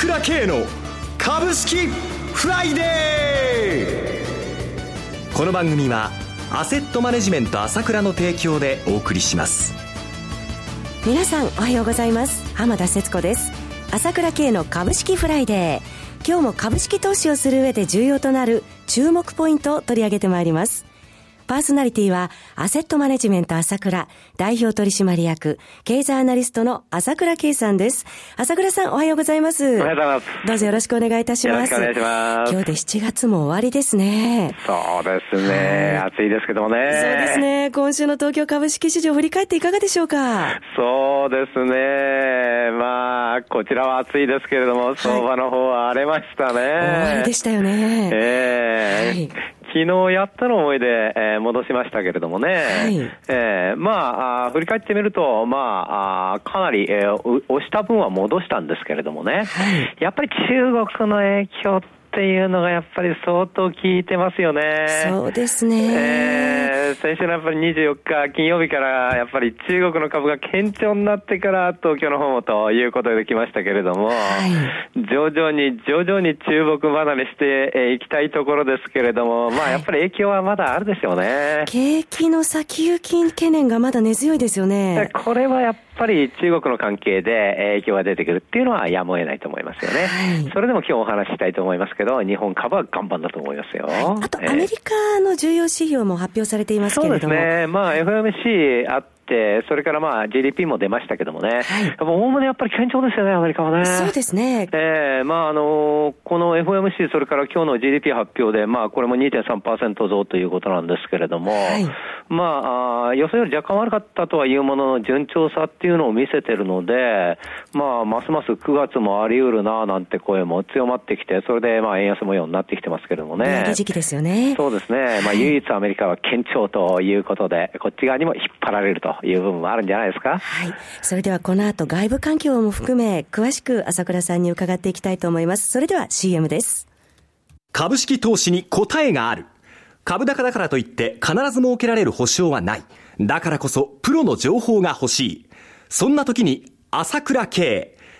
倉慶の株式フライデー。この番組はアセットマネジメント朝倉の提供でお送りします。皆さんおはようございます。浜田節子です。朝倉慶の株式フライデー、今日も株式投資をする上で重要となる注目ポイントを取り上げてまいります。パーソナリティはアセットマネジメント朝倉代表取締役経済アナリストの朝倉慶さんです。朝倉さんおはようございます。おはようございます。どうぞよろしくお願いいたします。よろしくお願いします。今日で7月も終わりですね。そうですね、暑いですけどもね。そうですね。今週の東京株式市場振り返っていかがでしょうか。そうですね、まあこちらは暑いですけれども、はい、相場の方は荒れましたね。終わりでしたよね。はい、昨日やったの思い出、戻しましたけれどもね、はい、まあ振り返ってみると、まあ、かなり、押した分は戻したんですけれどもね、はい、やっぱり中国の影響っていうのがやっぱり相当効いてますよね。そうですね、先週のやっぱり24日金曜日からやっぱり中国の株が堅調になってから東京の方もということできましたけれども、はい、徐々に中国離れしていきたいところですけれども、はい、まあやっぱり影響はまだあるでしょうね。景気の先行き懸念がまだ根強いですよね。これはやっぱり中国の関係で影響が出てくるっていうのはやむを得ないと思いますよね、はい、それでも今日お話ししたいと思いますけど、日本株は頑張んだと思いますよ。あと、アメリカの重要指標も発表されていますけれども。そうですね、まあ FOMC あって、それからまあ GDP も出ましたけどもね、はい、おおむねやっぱり堅調ですよね、アメリカはね。そうですね、まあこの FOMC それから今日の GDP 発表で、まあこれも 2.3% 増ということなんですけれども、はい、まあ予想より若干悪かったとはいうものの順調さっていうのを見せてるので、まあますます9月もあり得るななんて声も強まってきて、それでまあ円安模様になってきてますけれどもね。時期ですよね。そうですね、まあ唯一アメリカは堅調ということで、はい、こっち側にも引っ張られるという部分もあるんじゃないですか。はい。それではこの後外部環境も含め詳しく朝倉さんに伺っていきたいと思います。それでは CM です。株式投資に答えがある。株高だからといって必ず設けられる保証はない。だからこそプロの情報が欲しい。そんな時に朝倉慶、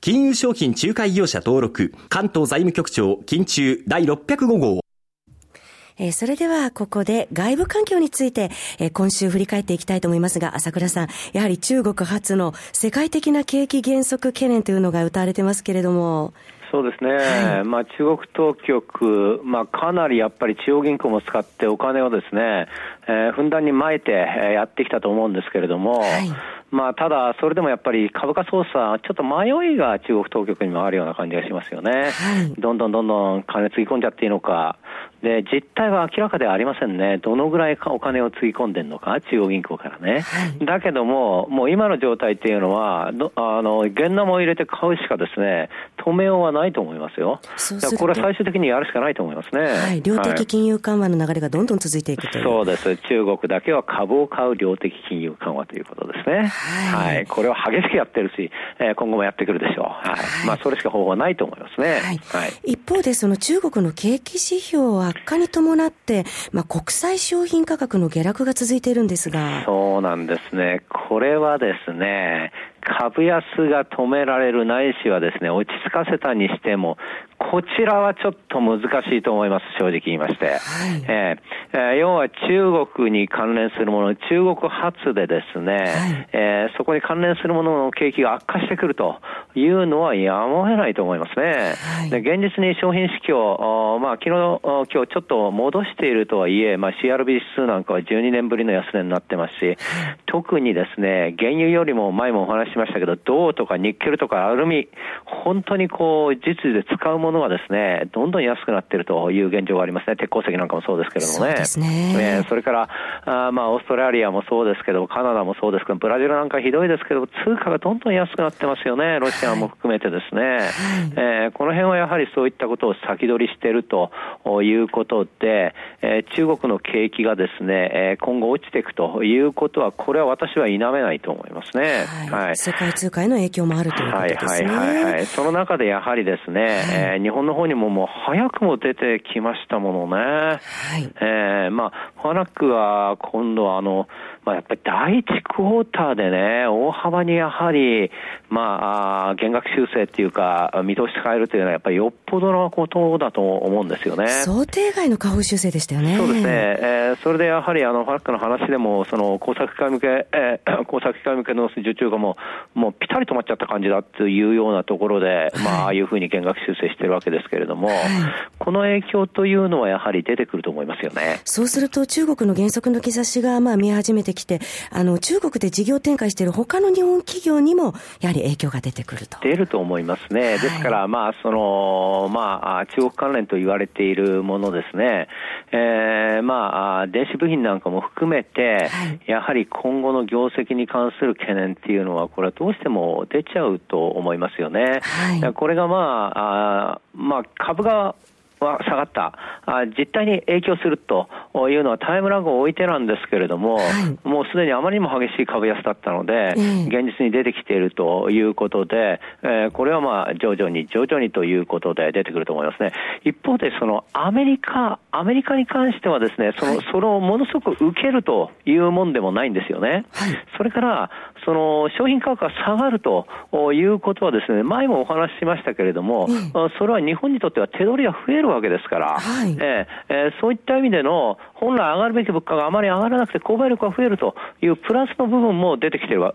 金融商品仲介業者登録、関東財務局長金中第605号。それではここで外部環境について、今週振り返っていきたいと思いますが、朝倉さん、やはり中国発の世界的な景気減速懸念というのが謳われてますけれども。そうですね、はい、まあ、中国当局、まあ、かなりやっぱり中央銀行も使ってお金をですね、ふんだんにまいてやってきたと思うんですけれども、はい、まあ、ただそれでもやっぱり株価操作ちょっと迷いが中国当局にもあるような感じがしますよね、はい、どんどん金つぎ込んじゃっていいのかで、実態は明らかではありませんね。どのぐらいかお金をつぎ込んでるのか、中央銀行からね、はい、だけどももう今の状態っていうのは現ナマを入れて買うしかですね止めようはないと思いますよ。そうするとこれは最終的にやるしかないと思いますね、はい、量的金融緩和の流れがどんどん続いていくという、はい、そうです。中国だけは株を買う量的金融緩和ということですね、はいはい、これを激しくやってるし、今後もやってくるでしょう、はいはい、まあ、それしか方法はないと思いますね、はいはい、一方でその中国の景気指標は悪化に伴って、まあ、国際商品価格の下落が続いているんですが。そうなんですね。これはですね、株安が止められるないしはですね落ち着かせたにしてもこちらはちょっと難しいと思います、正直言いまして、はい、要は中国に関連するもの、中国発でですね、はい、そこに関連するものの景気が悪化してくるというのはやむを得ないと思いますね、はい、で現実に商品指標、まあ、今日ちょっと戻しているとはいえ、まあ、CRB 指数なんかは12年ぶりの安値になってますし、はい、特にですね原油よりも前もお話しましたけど銅とかニッケルとかアルミ、本当にこう実需で使うものがですねどんどん安くなっているという現状がありますね。鉄鉱石なんかもそうですけれども ね、それからオーストラリアもそうですけどカナダもそうですけどブラジルなんかひどいですけど通貨がどんどん安くなってますよね。ロシアも含めてですね、はいこの辺はやはりそういったことを先取りしているということで、中国の景気がですね今後落ちていくということはこれは私は否めないと思いますね、はいはい、世界通貨への影響もあるということですね、はいはいはいはい、その中でやはりですね、日本の方にももう早くも出てきましたものね、はいファナックは今度はやっぱり第一クォーターでね大幅にやはり減額修正というか見通し変えるというのはやっぱりよっぽどのことだと思うんですよね。想定外の下方修正でしたよね。そうですね、それでやはりファナックの話でもその工作機械向けの受注がもうピタリ止まっちゃった感じだというようなところで、はいああいうふうに減額修正しているわけですけれども、はい、この影響というのはやはり出てくると思いますよね。そうすると中国の減速の兆しが見え始めてきて中国で事業展開している他の日本企業にもやはり影響が出ると思いますね、はい、ですから中国関連と言われているものですね、電子部品なんかも含めて、はい、やはり今後の業績に関する懸念っていうのはこれはどうしても出ちゃうと思いますよね、はい、これが株が下がった実態に影響するというのはタイムラグを置いてなんですけれども、はい、もうすでにあまりにも激しい株安だったので、現実に出てきているということで、これは徐々にということで出てくると思いますね。一方でそのアメリカに関してはですねそれをものすごく受けるというもんでもないんですよね、はい、それからその商品価格が下がるということはですね前もお話ししましたけれども、それは日本にとっては手取りが増えるわけですから、はいそういった意味での本来上がるべき物価があまり上がらなくて購買力が増えるというプラスの部分も出るわ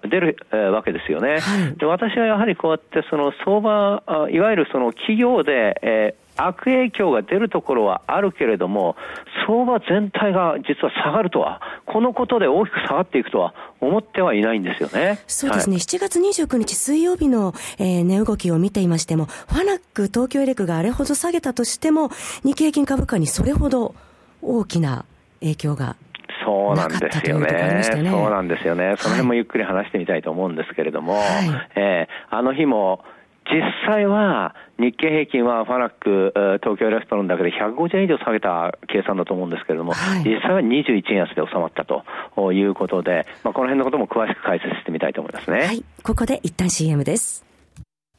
けですよね、はい、で私はやはりこうやってその相場いわゆるその企業で、悪影響が出るところはあるけれども相場全体が実は下がるとはこのことで大きく下がっていくとは思ってはいないんですよね。そうですね、はい、7月29日水曜日の値動きを見ていましてもファナック東京エレクがあれほど下げたとしても日経平均株価にそれほど大きな影響がそうなんですよね。そうなんですよね。その辺もゆっくり話してみたいと思うんですけれども、はいあの日も実際は日経平均はファナック東京エレクトロンだけで150円以上下げた計算だと思うんですけれども、はい、実際は21円安で収まったということで、この辺のことも詳しく解説してみたいと思いますね、はい、ここで一旦 CM です。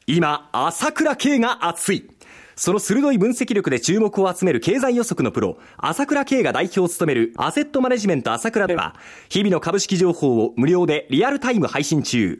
今朝倉慶が熱い。その鋭い分析力で注目を集める経済予測のプロ朝倉慶が代表を務めるアセットマネジメント朝倉では日々の株式情報を無料でリアルタイム配信中。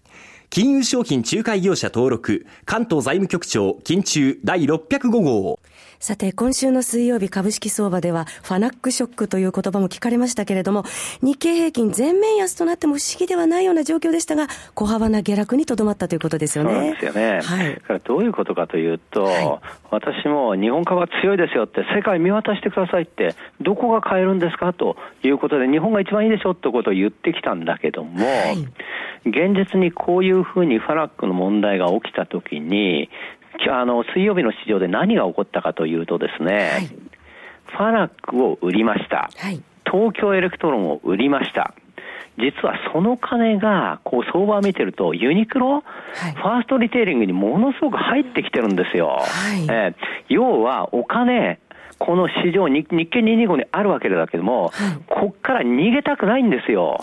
金融商品仲介業者登録関東財務局長金中第605号。さて今週の水曜日株式相場ではファナックショックという言葉も聞かれましたけれども日経平均全面安となっても不思議ではないような状況でしたが小幅な下落にとどまったということですよね。そうなんですよね、はい、だからどういうことかというと、はい、私も日本株は強いですよって世界見渡してくださいってどこが買えるんですかということで日本が一番いいでしょってことを言ってきたんだけども、はい、現実にこういうふうにファナックの問題が起きたときに水曜日の市場で何が起こったかというとですね、はい、ファナックを売りました、はい、東京エレクトロンを売りました。実はその金が相場を見てるとユニクロ、はい、ファーストリテイリングにものすごく入ってきてるんですよ、はい要はお金この市場に日経225にあるわけだけども、はい、こっから逃げたくないんですよ。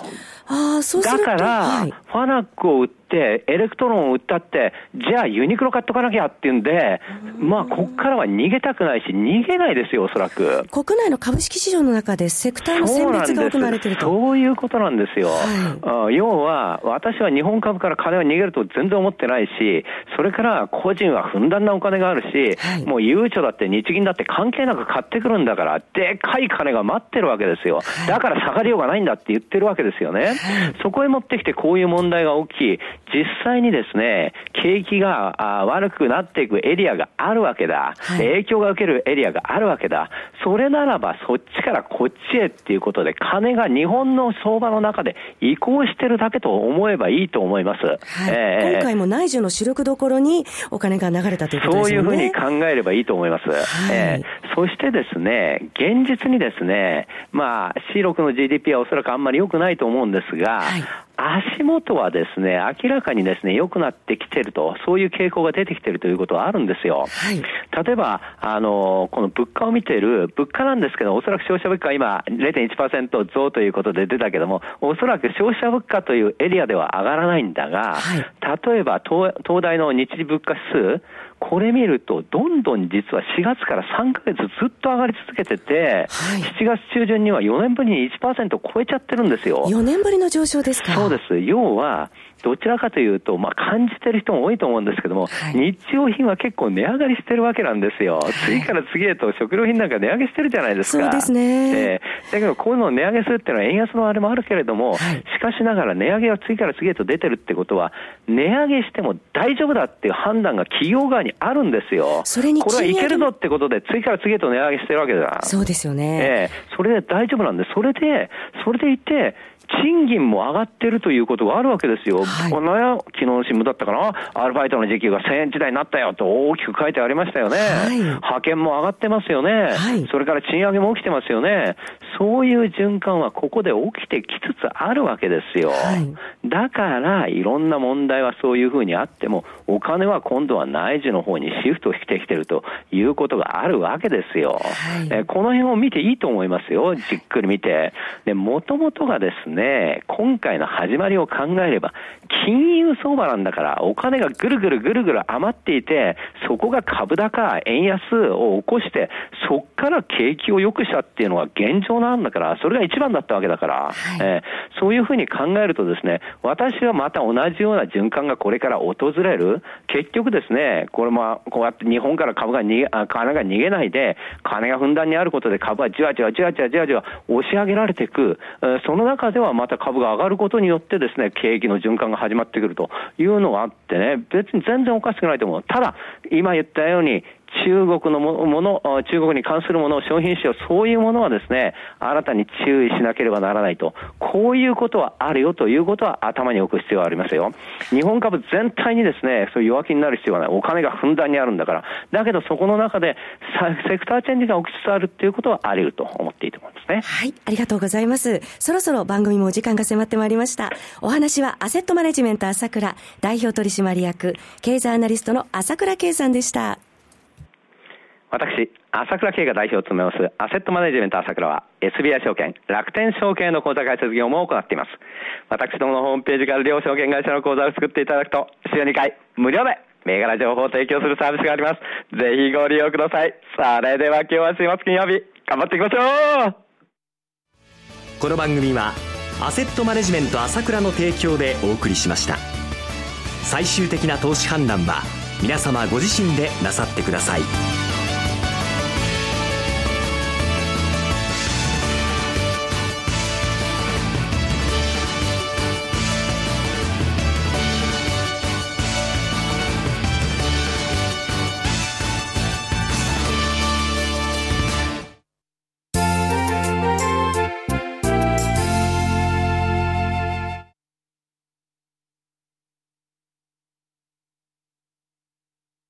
そうするとだから、はい、ファナックを売ってエレクトロンを売ったってじゃあユニクロ買っとかなきゃっていうんで、まあここからは逃げたくないし逃げないですよ。おそらく国内の株式市場の中でセクターの選別が行われていると、そういうことなんですよ、はい、要は私は日本株から金は逃げると全然思ってないし、それから個人はふんだんなお金があるし、はい、もうゆうちょだって日銀だって関係なく買ってくるんだからでかい金が待ってるわけですよ、はい、だから下がりようがないんだって言ってるわけですよね、はい、そこへ持ってきてこういう問題が起き、実際にですね景気が悪くなっていくエリアがあるわけだ、はい、影響が受けるエリアがあるわけだ。それならばそっちからこっちへっていうことで金が日本の相場の中で移行してるだけと思えばいいと思います、はい、今回も内需の主力どころにお金が流れたということですよね。そういうふうに考えればいいと思います、はい、そしてですね現実にですね、まあ C6 の GDP はおそらくあんまり良くないと思うんですが、はい、足元はですね明らかにですね良くなってきてると、そういう傾向が出てきてるということはあるんですよ、はい、例えばこの物価を見ている、物価なんですけどおそらく消費者物価は今 0.1% 増ということで出たけども、おそらく消費者物価というエリアでは上がらないんだが、はい、例えば東大の日時物価指数、これ見るとどんどん実は4月から3ヶ月ずっと上がり続けてて、はい、7月中旬には4年ぶりに 1% を超えちゃってるんですよ。4年ぶりの上昇ですか。そうです。要はどちらかというと、まあ、感じてる人も多いと思うんですけども、はい、日用品は結構値上がりしてるわけなんですよ、はい、次から次へと食料品なんか値上げしてるじゃないですか。そうですね、だけどこういうのを値上げするっていうのは円安のあれもあるけれども、はい、しかしながら値上げは次から次へと出てるってことは値上げしても大丈夫だっていう判断が企業側にあるんですよ。それにこれはいけるぞってことで次から次へと値上げしてるわけだ。そうですよね、それで大丈夫なんで、それでいて賃金も上がってるということがあるわけですよ、はい、昨日の新聞だったかな、アルバイトの時給が1000円時代になったよと大きく書いてありましたよね、はい、派遣も上がってますよね、はい、それから賃上げも起きてますよね。そういう循環はここで起きてきつつあるわけですよ、はい、だからいろんな問題はそういうふうにあってもお金は今度は内需の方にシフトしてきてるということがあるわけですよ、はい、この辺を見ていいと思いますよ、じっくり見て。で、元々がですね今回の始まりを考えれば金融相場なんだからお金がぐるぐるぐるぐる余っていて、そこが株高円安を起こしてそこから景気を良くしたっていうのが現状なんだから、それが一番だったわけだから、はい、そういうふうに考えるとですね、私はまた同じような循環がこれから訪れる。結局ですね、これもこうやって日本から金が逃げないで金がふんだんにあることで株はじわじわじわじわじわじわ押し上げられていく。その中ではまた株が上がることによってですね景気の循環が始まってくるというのがあってね、別に全然おかしくないと思う。ただ今言ったように中国に関するものを商品市場、そういうものはですね新たに注意しなければならないと、こういうことはあるよということは頭に置く必要はありますよ。日本株全体にですねそういう弱気になる必要はない。お金がふんだんにあるんだから。だけどそこの中でセクターチェンジが起きつつあるということはあり得ると思っていいと思うんですね。はい、ありがとうございます。そろそろ番組もお時間が迫ってまいりました。お話はアセットマネジメント朝倉代表取締役経済アナリストの朝倉慶さんでした。私、朝倉慶が代表を務めますアセットマネジメント朝倉は SBI 証券、楽天証券の口座開設業務を行っています。私どものホームページから両証券会社の口座を作っていただくと週2回無料で銘柄情報を提供するサービスがあります。ぜひご利用ください。それでは今日は週末金曜日頑張っていきましょう。この番組はアセットマネジメント朝倉の提供でお送りしました。最終的な投資判断は皆様ご自身でなさってください。